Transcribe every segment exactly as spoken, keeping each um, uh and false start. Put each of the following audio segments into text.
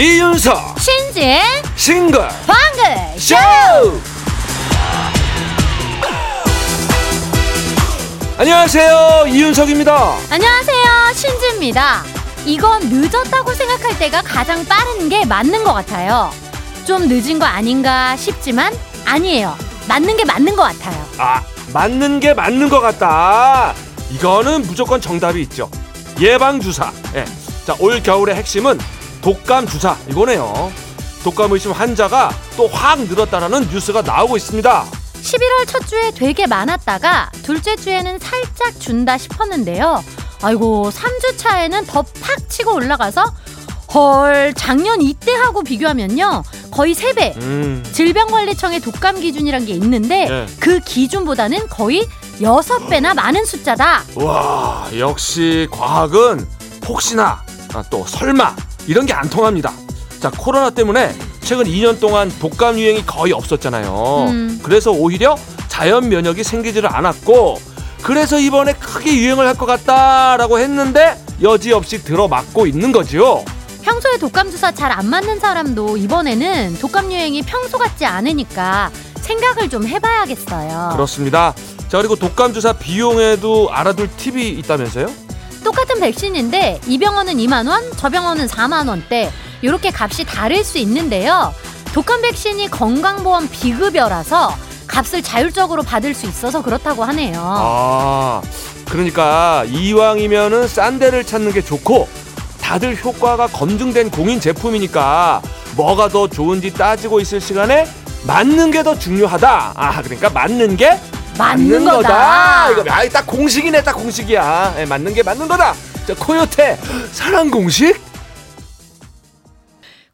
이윤석 신지 싱글벙글쇼. 안녕하세요, 이윤석입니다. 안녕하세요, 신지입니다. 이건 늦었다고 생각할 때가 가장 빠른 게 맞는 것 같아요. 좀 늦은 거 아닌가 싶지만 아니에요. 맞는 게 맞는 것 같아요. 아, 맞는 게 맞는 것 같다. 이거는 무조건 정답이 있죠. 예방주사. 예. 자, 올겨울의 핵심은 독감주사, 이거네요. 독감 의심 환자가 또 확 늘었다라는 뉴스가 나오고 있습니다. 십일월 첫 주에 되게 많았다가 둘째 주에는 살짝 준다 싶었는데요. 아이고, 삼 주 차에는 더 팍 치고 올라가서 헐, 작년 이때하고 비교하면요 거의 세 배. 음. 질병관리청의 독감 기준이란 게 있는데 네. 그 기준보다는 거의 여섯 배나 많은 숫자다. 와, 역시 과학은 혹시나 아, 또 설마 이런 게 안 통합니다. 자, 코로나 때문에 최근 이 년 동안 독감 유행이 거의 없었잖아요. 음. 그래서 오히려 자연 면역이 생기지를 않았고, 그래서 이번에 크게 유행을 할 것 같다라고 했는데 여지없이 들어맞고 있는 거죠. 평소에 독감 주사 잘 안 맞는 사람도 이번에는 독감 유행이 평소 같지 않으니까 생각을 좀 해봐야겠어요. 그렇습니다. 자, 그리고 독감 주사 비용에도 알아둘 팁이 있다면서요? 똑같은 백신인데 이 병원은 이만 원, 저 병원은 사만 원대 이렇게 값이 다를 수 있는데요. 독감 백신이 건강보험 비급여라서 값을 자율적으로 받을 수 있어서 그렇다고 하네요. 아, 그러니까 이왕이면은 싼 데를 찾는 게 좋고, 다들 효과가 검증된 공인 제품이니까 뭐가 더 좋은지 따지고 있을 시간에 맞는 게 더 중요하다. 아, 그러니까 맞는 게 맞는, 맞는 거다. 거다. 이거 아이, 딱 공식이네, 딱 공식이야. 예, 맞는 게 맞는 거다. 자, 코요테 사랑 공식.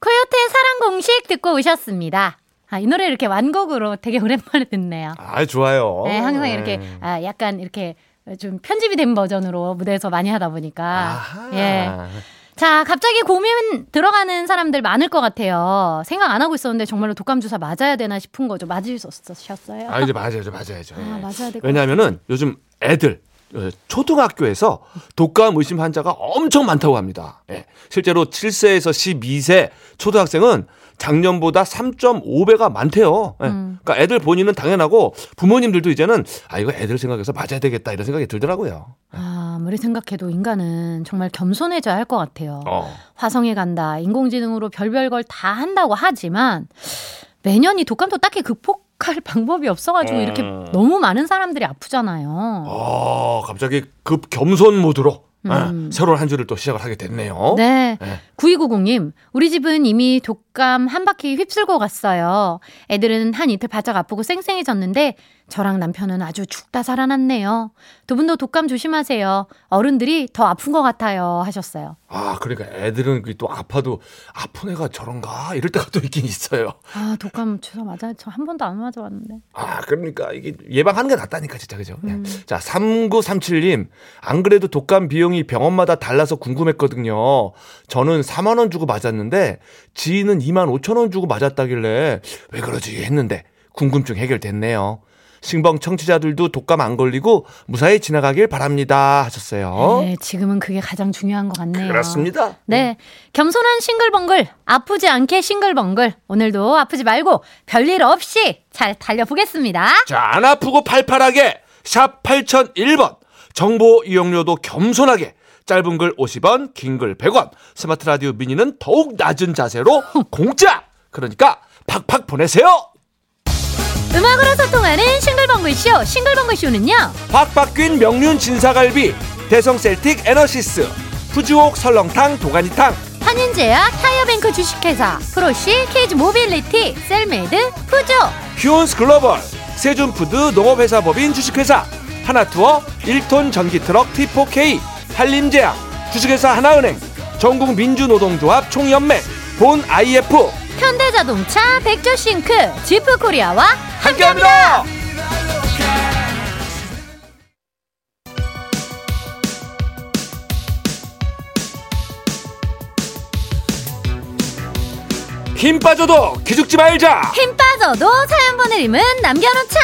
코요테 사랑 공식 듣고 오셨습니다. 아, 이 노래 이렇게 완곡으로 되게 오랜만에 듣네요. 아, 좋아요. 네, 항상 이렇게 아, 약간 이렇게 좀 편집이 된 버전으로 무대에서 많이 하다 보니까. 아하. 예. 자, 갑자기 고민 들어가는 사람들 많을 것 같아요. 생각 안 하고 있었는데 정말로 독감 주사 맞아야 되나 싶은 거죠. 맞으셨어요? 아, 이제 맞아야죠, 맞아야죠. 아, 맞아야 될 것. 왜냐하면은 요즘 애들 초등학교에서 독감 의심 환자가 엄청 많다고 합니다. 예. 실제로 칠 세에서 십이 세 초등학생은 작년보다 삼 점 오 배가 많대요. 예. 음. 그러니까 애들 본인은 당연하고 부모님들도 이제는 아, 이거 애들 생각해서 맞아야 되겠다 이런 생각이 들더라고요. 예. 아, 아무리 생각해도 인간은 정말 겸손해져야 할 것 같아요. 어. 화성에 간다, 인공지능으로 별별 걸 다 한다고 하지만 매년 이 독감도 딱히 극복 할 방법이 없어가지고 음. 이렇게 너무 많은 사람들이 아프잖아요. 어, 갑자기 급 겸손 모드로 음. 네, 새로운 한 주를 또 시작을 하게 됐네요. 네. 네. 구이구공 님, 우리 집은 이미 독감 한 바퀴 휩쓸고 갔어요. 애들은 한 이틀 바짝 아프고 쌩쌩해졌는데 저랑 남편은 아주 죽다 살아났네요. 두 분도 독감 조심하세요. 어른들이 더 아픈 것 같아요 하셨어요. 아, 그러니까 애들은 또 아파도 아픈 애가 저런가 이럴 때가 또 있긴 있어요. 아, 독감 주사 맞아요? 저 한 번도 안 맞아봤는데. 아, 그러니까 이게 예방하는 게 낫다니까 진짜, 그죠? 음. 자, 삼구삼칠 님, 안 그래도 독감 비용이 병원마다 달라서 궁금했거든요. 저는 사만 원 주고 맞았는데 지인은 이만 오천 원 주고 맞았다길래 왜 그러지 했는데 궁금증 해결됐네요. 싱벙 청취자들도 독감 안 걸리고 무사히 지나가길 바랍니다 하셨어요. 네, 지금은 그게 가장 중요한 것 같네요. 그렇습니다. 네, 겸손한 싱글벙글, 아프지 않게 싱글벙글. 오늘도 아프지 말고 별일 없이 잘 달려보겠습니다. 자, 안 아프고 팔팔하게 샵 팔공공일 번, 정보 이용료도 겸손하게, 짧은 글 오십 원, 긴 글 백 원, 스마트 라디오 미니는 더욱 낮은 자세로 공짜! 그러니까 팍팍 보내세요. 음악으로 소통하는 싱글벙글쇼. 싱글벙글쇼는요, 박박균 명륜 진사갈비, 대성셀틱 에너시스, 푸주옥 설렁탕 도가니탕, 한인제약 타이어뱅크 주식회사, 프로시 케이지 모빌리티, 셀메드, 푸조, 휴온스 글로벌, 세준푸드 농업회사법인 주식회사, 하나투어, 일 톤 전기트럭 티 포 케이, 한림제약, 주식회사 하나은행, 전국민주노동조합 총연맹, 본 아이 에프, 현대자동차, 백조싱크, 지프코리아와 함께합니다. 함께합니다. 힘 빠져도 기죽지 말자. 힘 빠져도 사연 보내림은 남겨놓자.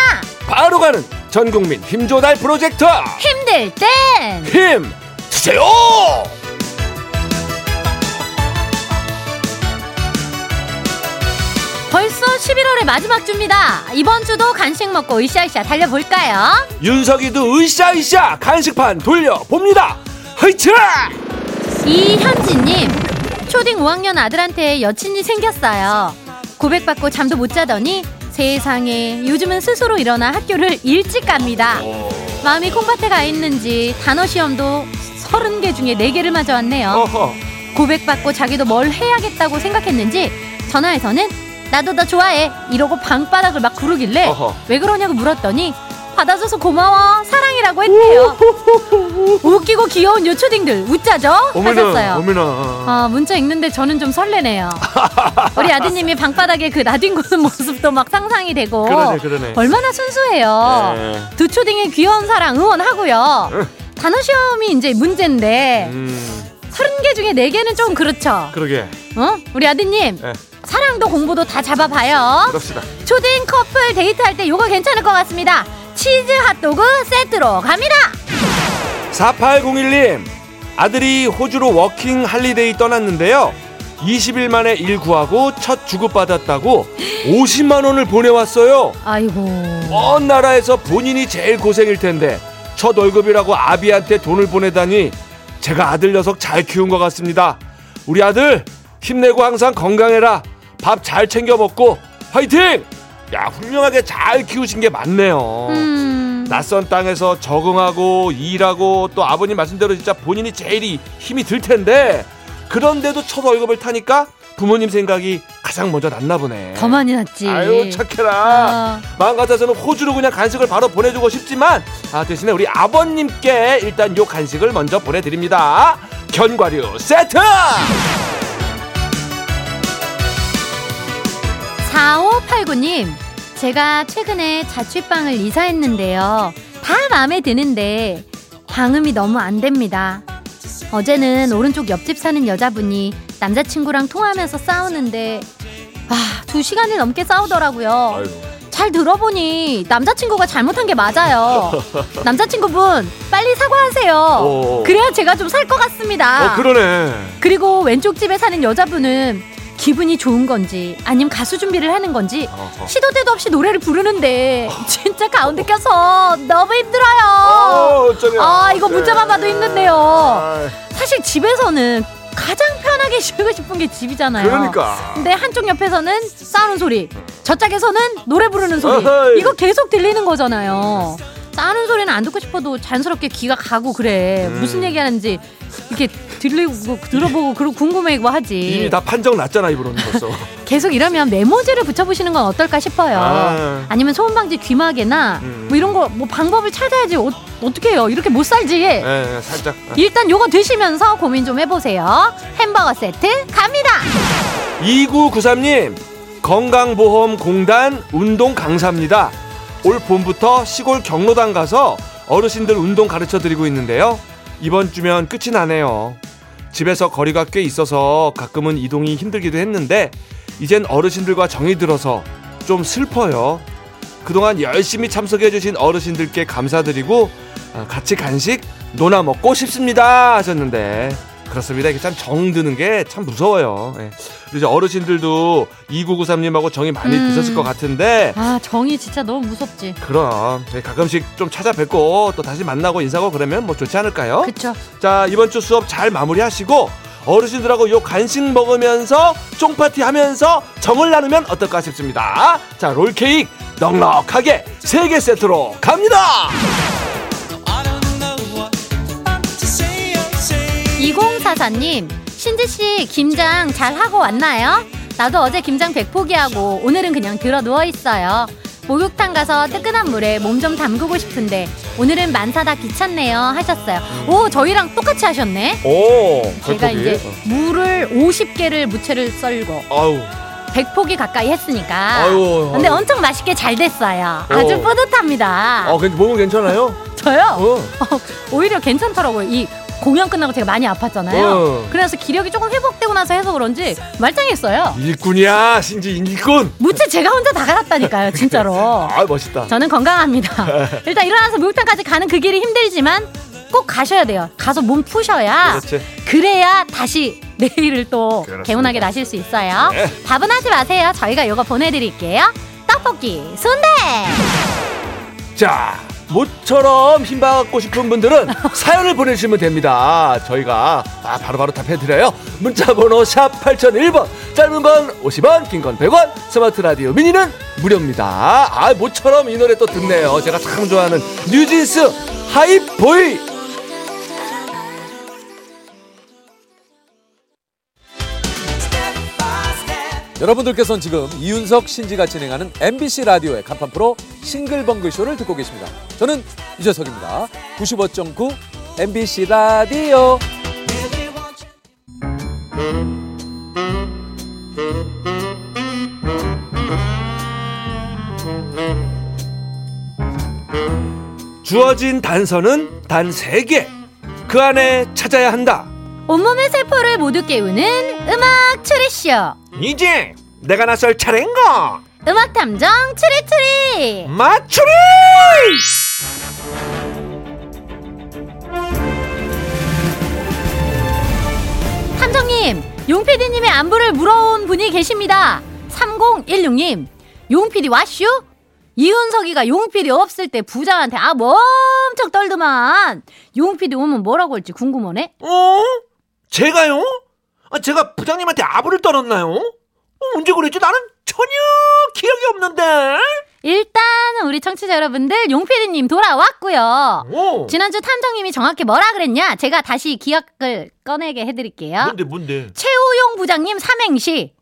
바로 가는 전국민 힘조달 프로젝트. 힘들 땐 힘 드세요. 벌써 십일월의 마지막 주입니다. 이번 주도 간식 먹고 으쌰으쌰 달려볼까요? 윤석이도 으쌰으쌰 간식판 돌려봅니다. 하이차! 이현지님, 초딩 오 학년 아들한테 여친이 생겼어요. 고백받고 잠도 못 자더니 세상에, 요즘은 스스로 일어나 학교를 일찍 갑니다. 마음이 콩밭에 가 있는지 단어 시험도 서른 개 중에 네 개를 맞아왔네요. 고백받고 자기도 뭘 해야겠다고 생각했는지 전화에서는 나도 너 좋아해 이러고 방바닥을 막 구르길래 어허. 왜 그러냐고 물었더니 받아줘서 고마워 사랑이라고 했대요. 웃기고 귀여운 요초딩들 웃자죠? 어머나, 하셨어요. 어머나. 아, 문자 읽는데 저는 좀 설레네요. 우리 아드님이 방바닥에 그 나뒹구는 모습도 막 상상이 되고. 그러네, 그러네. 얼마나 순수해요. 네. 두 초딩의 귀여운 사랑 응원하고요. 단어 시험이 이제 문제인데 음. 서른 개 중에 네 개는 좀 그렇죠. 그러게. 어? 우리 아드님 네. 사랑도 공부도 다 잡아봐요. 그럽시다. 초딩 커플 데이트할 때 요거 괜찮을 것 같습니다. 치즈 핫도그 세트로 갑니다. 사팔공일 님, 아들이 호주로 워킹 할리데이 떠났는데요, 이십 일 만에 일 구하고 첫 주급받았다고 오십만 원을 보내왔어요. 아이고. 먼 나라에서 본인이 제일 고생일 텐데 첫 월급이라고 아비한테 돈을 보내다니 제가 아들 녀석 잘 키운 것 같습니다. 우리 아들 힘내고 항상 건강해라. 밥 잘 챙겨 먹고 화이팅! 야, 훌륭하게 잘 키우신 게 맞네요. 음... 낯선 땅에서 적응하고 일하고 또 아버님 말씀대로 진짜 본인이 제일 힘이 들 텐데 그런데도 첫 월급을 타니까 부모님 생각이 가장 먼저 났나 보네. 더 많이 났지. 아유, 착해라. 어... 마음 같아서는 호주로 그냥 간식을 바로 보내주고 싶지만 아, 대신에 우리 아버님께 일단 요 간식을 먼저 보내드립니다. 견과류 세트! 사오팔구 님, 제가 최근에 자취방을 이사했는데요, 다 마음에 드는데 방음이 너무 안 됩니다. 어제는 오른쪽 옆집 사는 여자분이 남자친구랑 통화하면서 싸우는데 아, 두 시간이 넘게 싸우더라고요. 아이고. 잘 들어보니 남자친구가 잘못한 게 맞아요. 남자친구분 빨리 사과하세요. 어. 그래야 제가 좀 살 것 같습니다. 어, 그러네. 그리고 왼쪽 집에 사는 여자분은 기분이 좋은 건지 아니면 가수 준비를 하는 건지 어허. 시도 때도 없이 노래를 부르는데 진짜 가운데 껴서 너무 힘들어요. 어, 아, 이거 문자만 봐도 힘든데요. 사실 집에서는 가장 편하게 쉬고 싶은 게 집이잖아요. 그러니까. 근데 한쪽 옆에서는 싸우는 소리, 저짝에서는 노래 부르는 소리, 어허이. 이거 계속 들리는 거잖아요. 싸우는 소리는 안 듣고 싶어도 자연스럽게 귀가 가고 그래. 음. 무슨 얘기하는지 이렇게 들리고 들어보고 그리고 궁금해고 하지. 이미 다 판정 났잖아, 이분은 벌써. 계속 이러면 메모지를 붙여보시는 건 어떨까 싶어요. 아. 아니면 소음방지 귀마개나 음. 뭐 이런 거 뭐 방법을 찾아야지. 어, 어떻게 해요? 이렇게 못 살지. 에, 에, 살짝. 에. 일단 요거 드시면서 고민 좀 해보세요. 햄버거 세트 갑니다. 이구구삼 님, 건강보험공단 운동 강사입니다. 올 봄부터 시골 경로당 가서 어르신들 운동 가르쳐드리고 있는데요, 이번 주면 끝이 나네요. 집에서 거리가 꽤 있어서 가끔은 이동이 힘들기도 했는데 이젠 어르신들과 정이 들어서 좀 슬퍼요. 그동안 열심히 참석해주신 어르신들께 감사드리고 같이 간식 논아 먹고 싶습니다 하셨는데, 그렇습니다. 이게 참 정 드는 게 참 무서워요. 예. 이제 어르신들도 이구구삼 님하고 정이 많이 음. 드셨을 것 같은데 아, 정이 진짜 너무 무섭지. 그럼 예, 가끔씩 좀 찾아뵙고 또 다시 만나고 인사하고 그러면 뭐 좋지 않을까요? 그렇죠. 자, 이번 주 수업 잘 마무리하시고 어르신들하고 요 간식 먹으면서 쫑파티 하면서 정을 나누면 어떨까 싶습니다. 자, 롤케이크 넉넉하게 세 개 세트로 갑니다. 이공사사 님, 신지씨 김장 잘하고 왔나요? 나도 어제 김장 백 포기하고 오늘은 그냥 들어 누워있어요. 목욕탕 가서 뜨끈한 물에 몸 좀 담그고 싶은데 오늘은 만사다 귀찮네요 하셨어요. 오, 저희랑 똑같이 하셨네. 오, 제가 발톱이? 이제 물을 오십 개를 무채를 썰고 아우. 백 포기 가까이 했으니까. 아유, 아유. 근데 엄청 맛있게 잘 됐어요. 어. 아주 뿌듯합니다. 어, 몸은 괜찮아요? 저요? 어. 오히려 괜찮더라고요. 이 공연 끝나고 제가 많이 아팠잖아요. 어. 그래서 기력이 조금 회복되고 나서 해서 그런지 말짱했어요. 일꾼이야, 신지 일꾼. 무채 제가 혼자 다 갈았다니까요, 진짜로. 아, 멋있다. 저는 건강합니다. 일단 일어나서 목욕탕까지 가는 그 길이 힘들지만 꼭 가셔야 돼요. 가서 몸 푸셔야. 그렇지. 그래야 다시 내일을 또 그렇습니다. 개운하게 나실 수 있어요. 네. 답은 하지 마세요. 저희가 이거 보내드릴게요. 떡볶이 순대. 자, 모처럼 힘받고 싶은 분들은 사연을 보내주시면 됩니다. 저희가 바로바로 답해드려요. 문자번호 샵 팔공공일 번, 짧은 건 오십 원, 긴 건 백 원, 스마트 라디오 미니는 무료입니다. 아, 모처럼 이 노래 또 듣네요. 제가 참 좋아하는 뉴진스 하이보이. 여러분들께서는 지금 이윤석, 신지가 진행하는 엠비씨 라디오의 간판 프로 싱글벙글쇼를 듣고 계십니다. 저는 이재성입니다. 구십오 점 구 엠비씨 라디오. 주어진 단서는 단 세 개. 그 안에 찾아야 한다. 온몸의 세포를 모두 깨우는 음악 추리쇼. 이제 내가 나설 차례인가? 음악탐정 추리추리 맞추리! 탐정님, 용피디님의 안부를 물어온 분이 계십니다. 삼공일육 님, 용피디 왔슈? 이윤석이가 용피디 없을 때 부장한테 아 뭐 엄청 떨더만. 용피디 오면 뭐라고 할지 궁금하네. 어? 제가요? 제가 부장님한테 아부를 떨었나요? 언제 그랬지? 나는 전혀 기억이 없는데. 일단 우리 청취자 여러분들, 용피디님 돌아왔고요. 오. 지난주 탐정님이 정확히 뭐라 그랬냐? 제가 다시 기억을 꺼내게 해드릴게요. 뭔데 뭔데? 최우용 부장님 삼행시.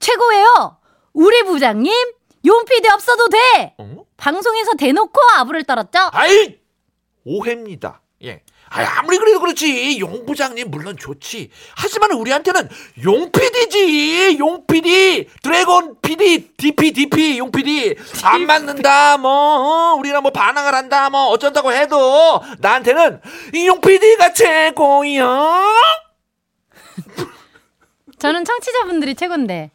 최고예요. 우리 부장님 용피디 없어도 돼. 어? 방송에서 대놓고 아부를 떨었죠? 아이, 오해입니다. 예. 아무리 그래도 그렇지 용 부장님 물론 좋지. 하지만 우리한테는 용 피디지. 용 피디, 드래곤 피디, 디피 디피 용 피디 안 맞는다. 뭐 우리랑 뭐 반항을 한다. 뭐 어쩐다고 해도 나한테는 용 피디가 최고야. 저는 청취자분들이 최고인데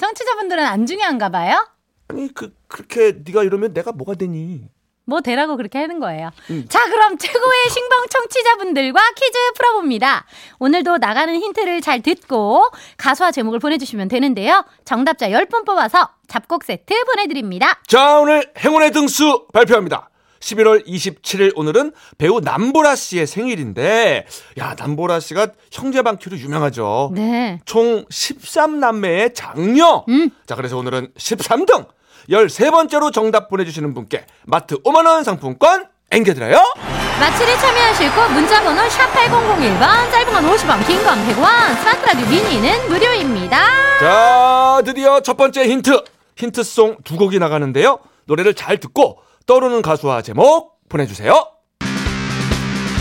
청취자분들은 안 중요한가 봐요? 아니 그 그렇게 네가 이러면 내가 뭐가 되니? 뭐 되라고 그렇게 하는 거예요. 음. 자, 그럼 최고의 신봉 청취자분들과 퀴즈 풀어봅니다. 오늘도 나가는 힌트를 잘 듣고 가수와 제목을 보내주시면 되는데요. 정답자 열 분 뽑아서 잡곡 세트 보내드립니다. 자, 오늘 행운의 등수 발표합니다. 십일월 이십칠일 오늘은 배우 남보라 씨의 생일인데, 야, 남보라 씨가 형제방키로 유명하죠. 네. 총 열세 남매의 장녀. 음. 자, 그래서 오늘은 십삼 등. 열세 번째로 정답 보내주시는 분께 마트 오만 원 상품권 앵겨드려요. 마트를 참여하실 곳 문자번호 샵 팔공공일 번, 짧은 건 오십 원, 긴 건 백 원, 스마트라디오 미니는 무료입니다. 자, 드디어 첫 번째 힌트. 힌트송 두 곡이 나가는데요. 노래를 잘 듣고 떠오르는 가수와 제목 보내주세요.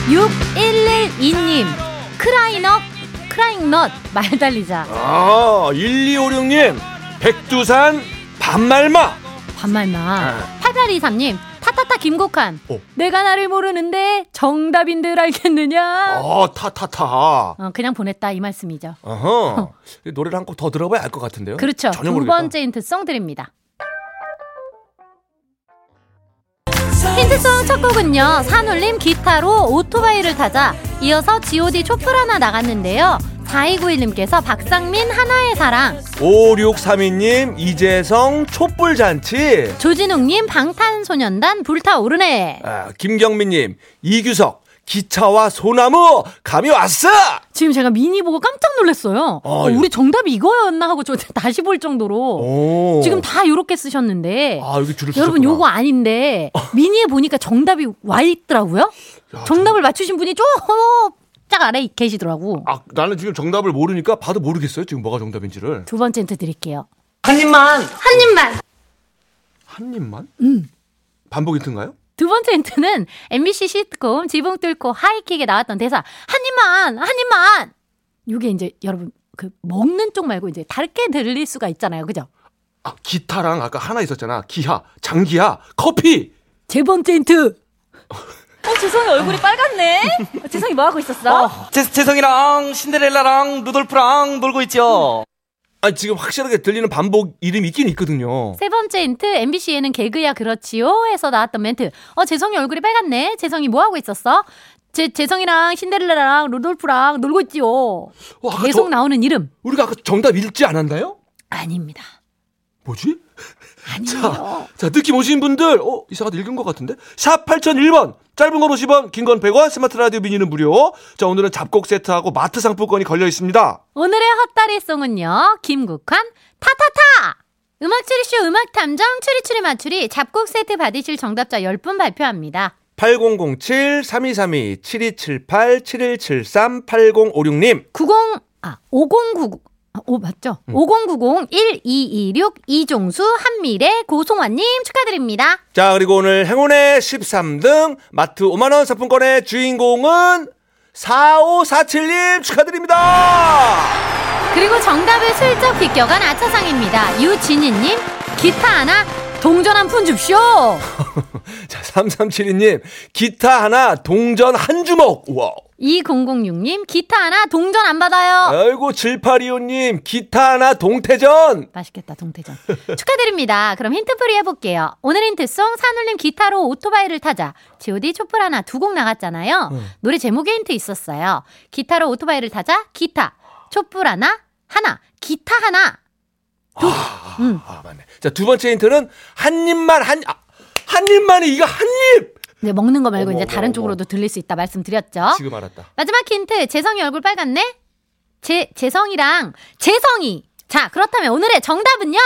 육일일이 님, 크라이넛, 크라잉넛, 말 달리자. 아, 일이오육 님, 백두산, 반말마. 반말마. 팔팔이삼 님, 타타타 김국환. 오. 내가 나를 모르는데 정답인 들 알겠느냐. 어, 타타타. 어, 그냥 보냈다 이 말씀이죠. 어허. 노래를 한 곡 더 들어봐야 알 것 같은데요. 그렇죠. 두 모르겠다. 번째 힌트송 드립니다. 힌트송 첫 곡은요, 산울림 기타로 오토바이를 타자. 이어서 지 오 디 촛불 하나 나갔는데요. 사이구일 님께서 박상민 하나의 사랑, 오육삼이 님 이재성 촛불잔치, 조진욱님 방탄소년단 불타오르네, 아, 김경민님 이규석 기차와 소나무 감이 왔어. 지금 제가 미니 보고 깜짝 놀랐어요. 아, 어, 우리 정답이 이거였나 하고 저 다시 볼 정도로. 오. 지금 다 이렇게 쓰셨는데. 아, 여기 줄을 여러분 쓰셨구나. 요거 아닌데 미니에 보니까 정답이 와 있더라고요. 야, 정답을 저... 맞추신 분이 좀 짝 아래 계시더라고. 아, 나는 지금 정답을 모르니까 봐도 모르겠어요. 지금 뭐가 정답인지를. 두 번째 힌트 드릴게요. 한 입만. 한 입만. 한 입만? 음. 반복 힌트인가요? 두 번째 힌트는 엠비씨 시트콤 지붕 뚫고 하이킥에 나왔던 대사. 한 입만, 한 입만. 이게 이제 여러분 그 먹는 쪽 말고 이제 다르게 들릴 수가 있잖아요, 그죠? 아, 기타랑 아까 하나 있었잖아. 기하, 장기하, 커피. 세 번째 힌트. 어, 재성이 얼굴이 빨갛네? 재성이 뭐하고 있었어? 어, 재, 재성이랑 신데렐라랑 루돌프랑 놀고 있죠? 아니, 지금 확실하게 들리는 반복 이름이 있긴 있거든요. 세 번째 힌트, 엠비씨에는 개그야 그렇지요? 에서 나왔던 멘트. 어, 재성이 얼굴이 빨갛네? 재성이 뭐하고 있었어? 제, 재성이랑 신데렐라랑 루돌프랑 놀고 있지요. 어, 계속 저, 나오는 이름. 우리가 아까 정답 읽지 않았나요? 아닙니다. 뭐지? 아니에요. 자, 자, 느낌 오신 분들, 어, 이상하다 읽은 것 같은데? 샵 팔공공일 번, 짧은 건 오십 원, 긴 건 백 원, 스마트 라디오 미니는 무료. 자, 오늘은 잡곡 세트하고 마트 상품권이 걸려 있습니다. 오늘의 헛다리송은요, 김국환, 타타타! 음악추리쇼 음악탐정 추리추리 맞추리 잡곡 세트 받으실 정답자 십 분 발표합니다. 팔공공칠 삼이삼이 칠이칠팔 칠일칠삼 팔공오육님 구공, 아, 오공구구, 오, 맞죠? 음. 오공구공 일이이육 이종수 한미래 고송환님 축하드립니다. 자, 그리고 오늘 행운의 십삼 등 마트 오만 원 상품권의 주인공은 사오사칠님 축하드립니다. 그리고 정답을 슬쩍 비껴간 아차상입니다. 유진희님 기타 하나 동전 한 푼 줍쇼. 자, 삼삼칠이님 기타 하나 동전 한 주먹. 우와. 이공공육님 기타 하나 동전 안 받아요. 아이고. 칠팔이오님 기타 하나 동태전. 맛있겠다 동태전. 축하드립니다. 그럼 힌트풀이 해볼게요. 오늘 힌트송 산울림 기타로 오토바이를 타자. 지 오 디 촛불 하나 두 곡 나갔잖아요. 음. 노래 제목에 힌트 있었어요. 기타로 오토바이를 타자. 기타 촛불 하나 하나 기타 하나 두. 아, 음. 아 맞네. 자, 두 번째 힌트는 한 입만 한, 아, 한 입만이 이거 한 입. 네, 먹는 거 말고 어머, 이제 어머, 다른 어머. 쪽으로도 들릴 수 있다 말씀드렸죠. 지금 알았다. 마지막 힌트. 재성이 얼굴 빨갛네. 제 재성이랑 재성이. 자, 그렇다면 오늘의 정답은요.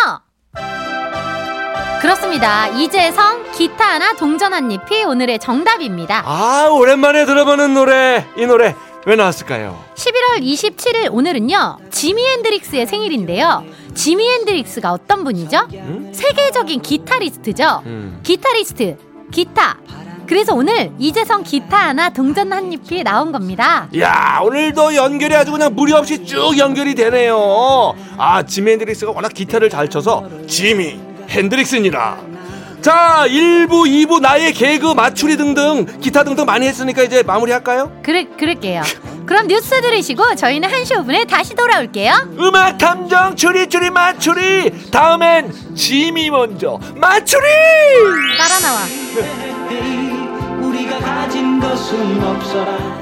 그렇습니다. 이재성 기타 하나 동전 한 잎이 오늘의 정답입니다. 아, 오랜만에 들어보는 노래. 이 노래 왜 나왔을까요? 십일월 이십칠일 오늘은요, 지미 헨드릭스의 생일인데요. 지미 헨드릭스가 어떤 분이죠? 음? 세계적인 기타리스트죠. 음. 기타리스트 기타. 그래서 오늘 이재성 기타 하나 동전 한 잎이 나온 겁니다. 이야, 오늘도 연결이 아주 그냥 무리 없이 쭉 연결이 되네요. 아, 지미 헨드릭스가 워낙 기타를 잘 쳐서 지미 헨드릭스입니다. 자, 일 부, 이 부, 나의 개그, 맞추리 등등, 기타 등등 많이 했으니까 이제 마무리할까요? 그래, 그럴게요. 그럼 뉴스 들으시고 저희는 한 시 오 분에 다시 돌아올게요. 음악탐정 추리추리 맞추리. 다음엔 짐이 먼저 맞추리. 따라 나와. 우리가 가진 것은 없어라.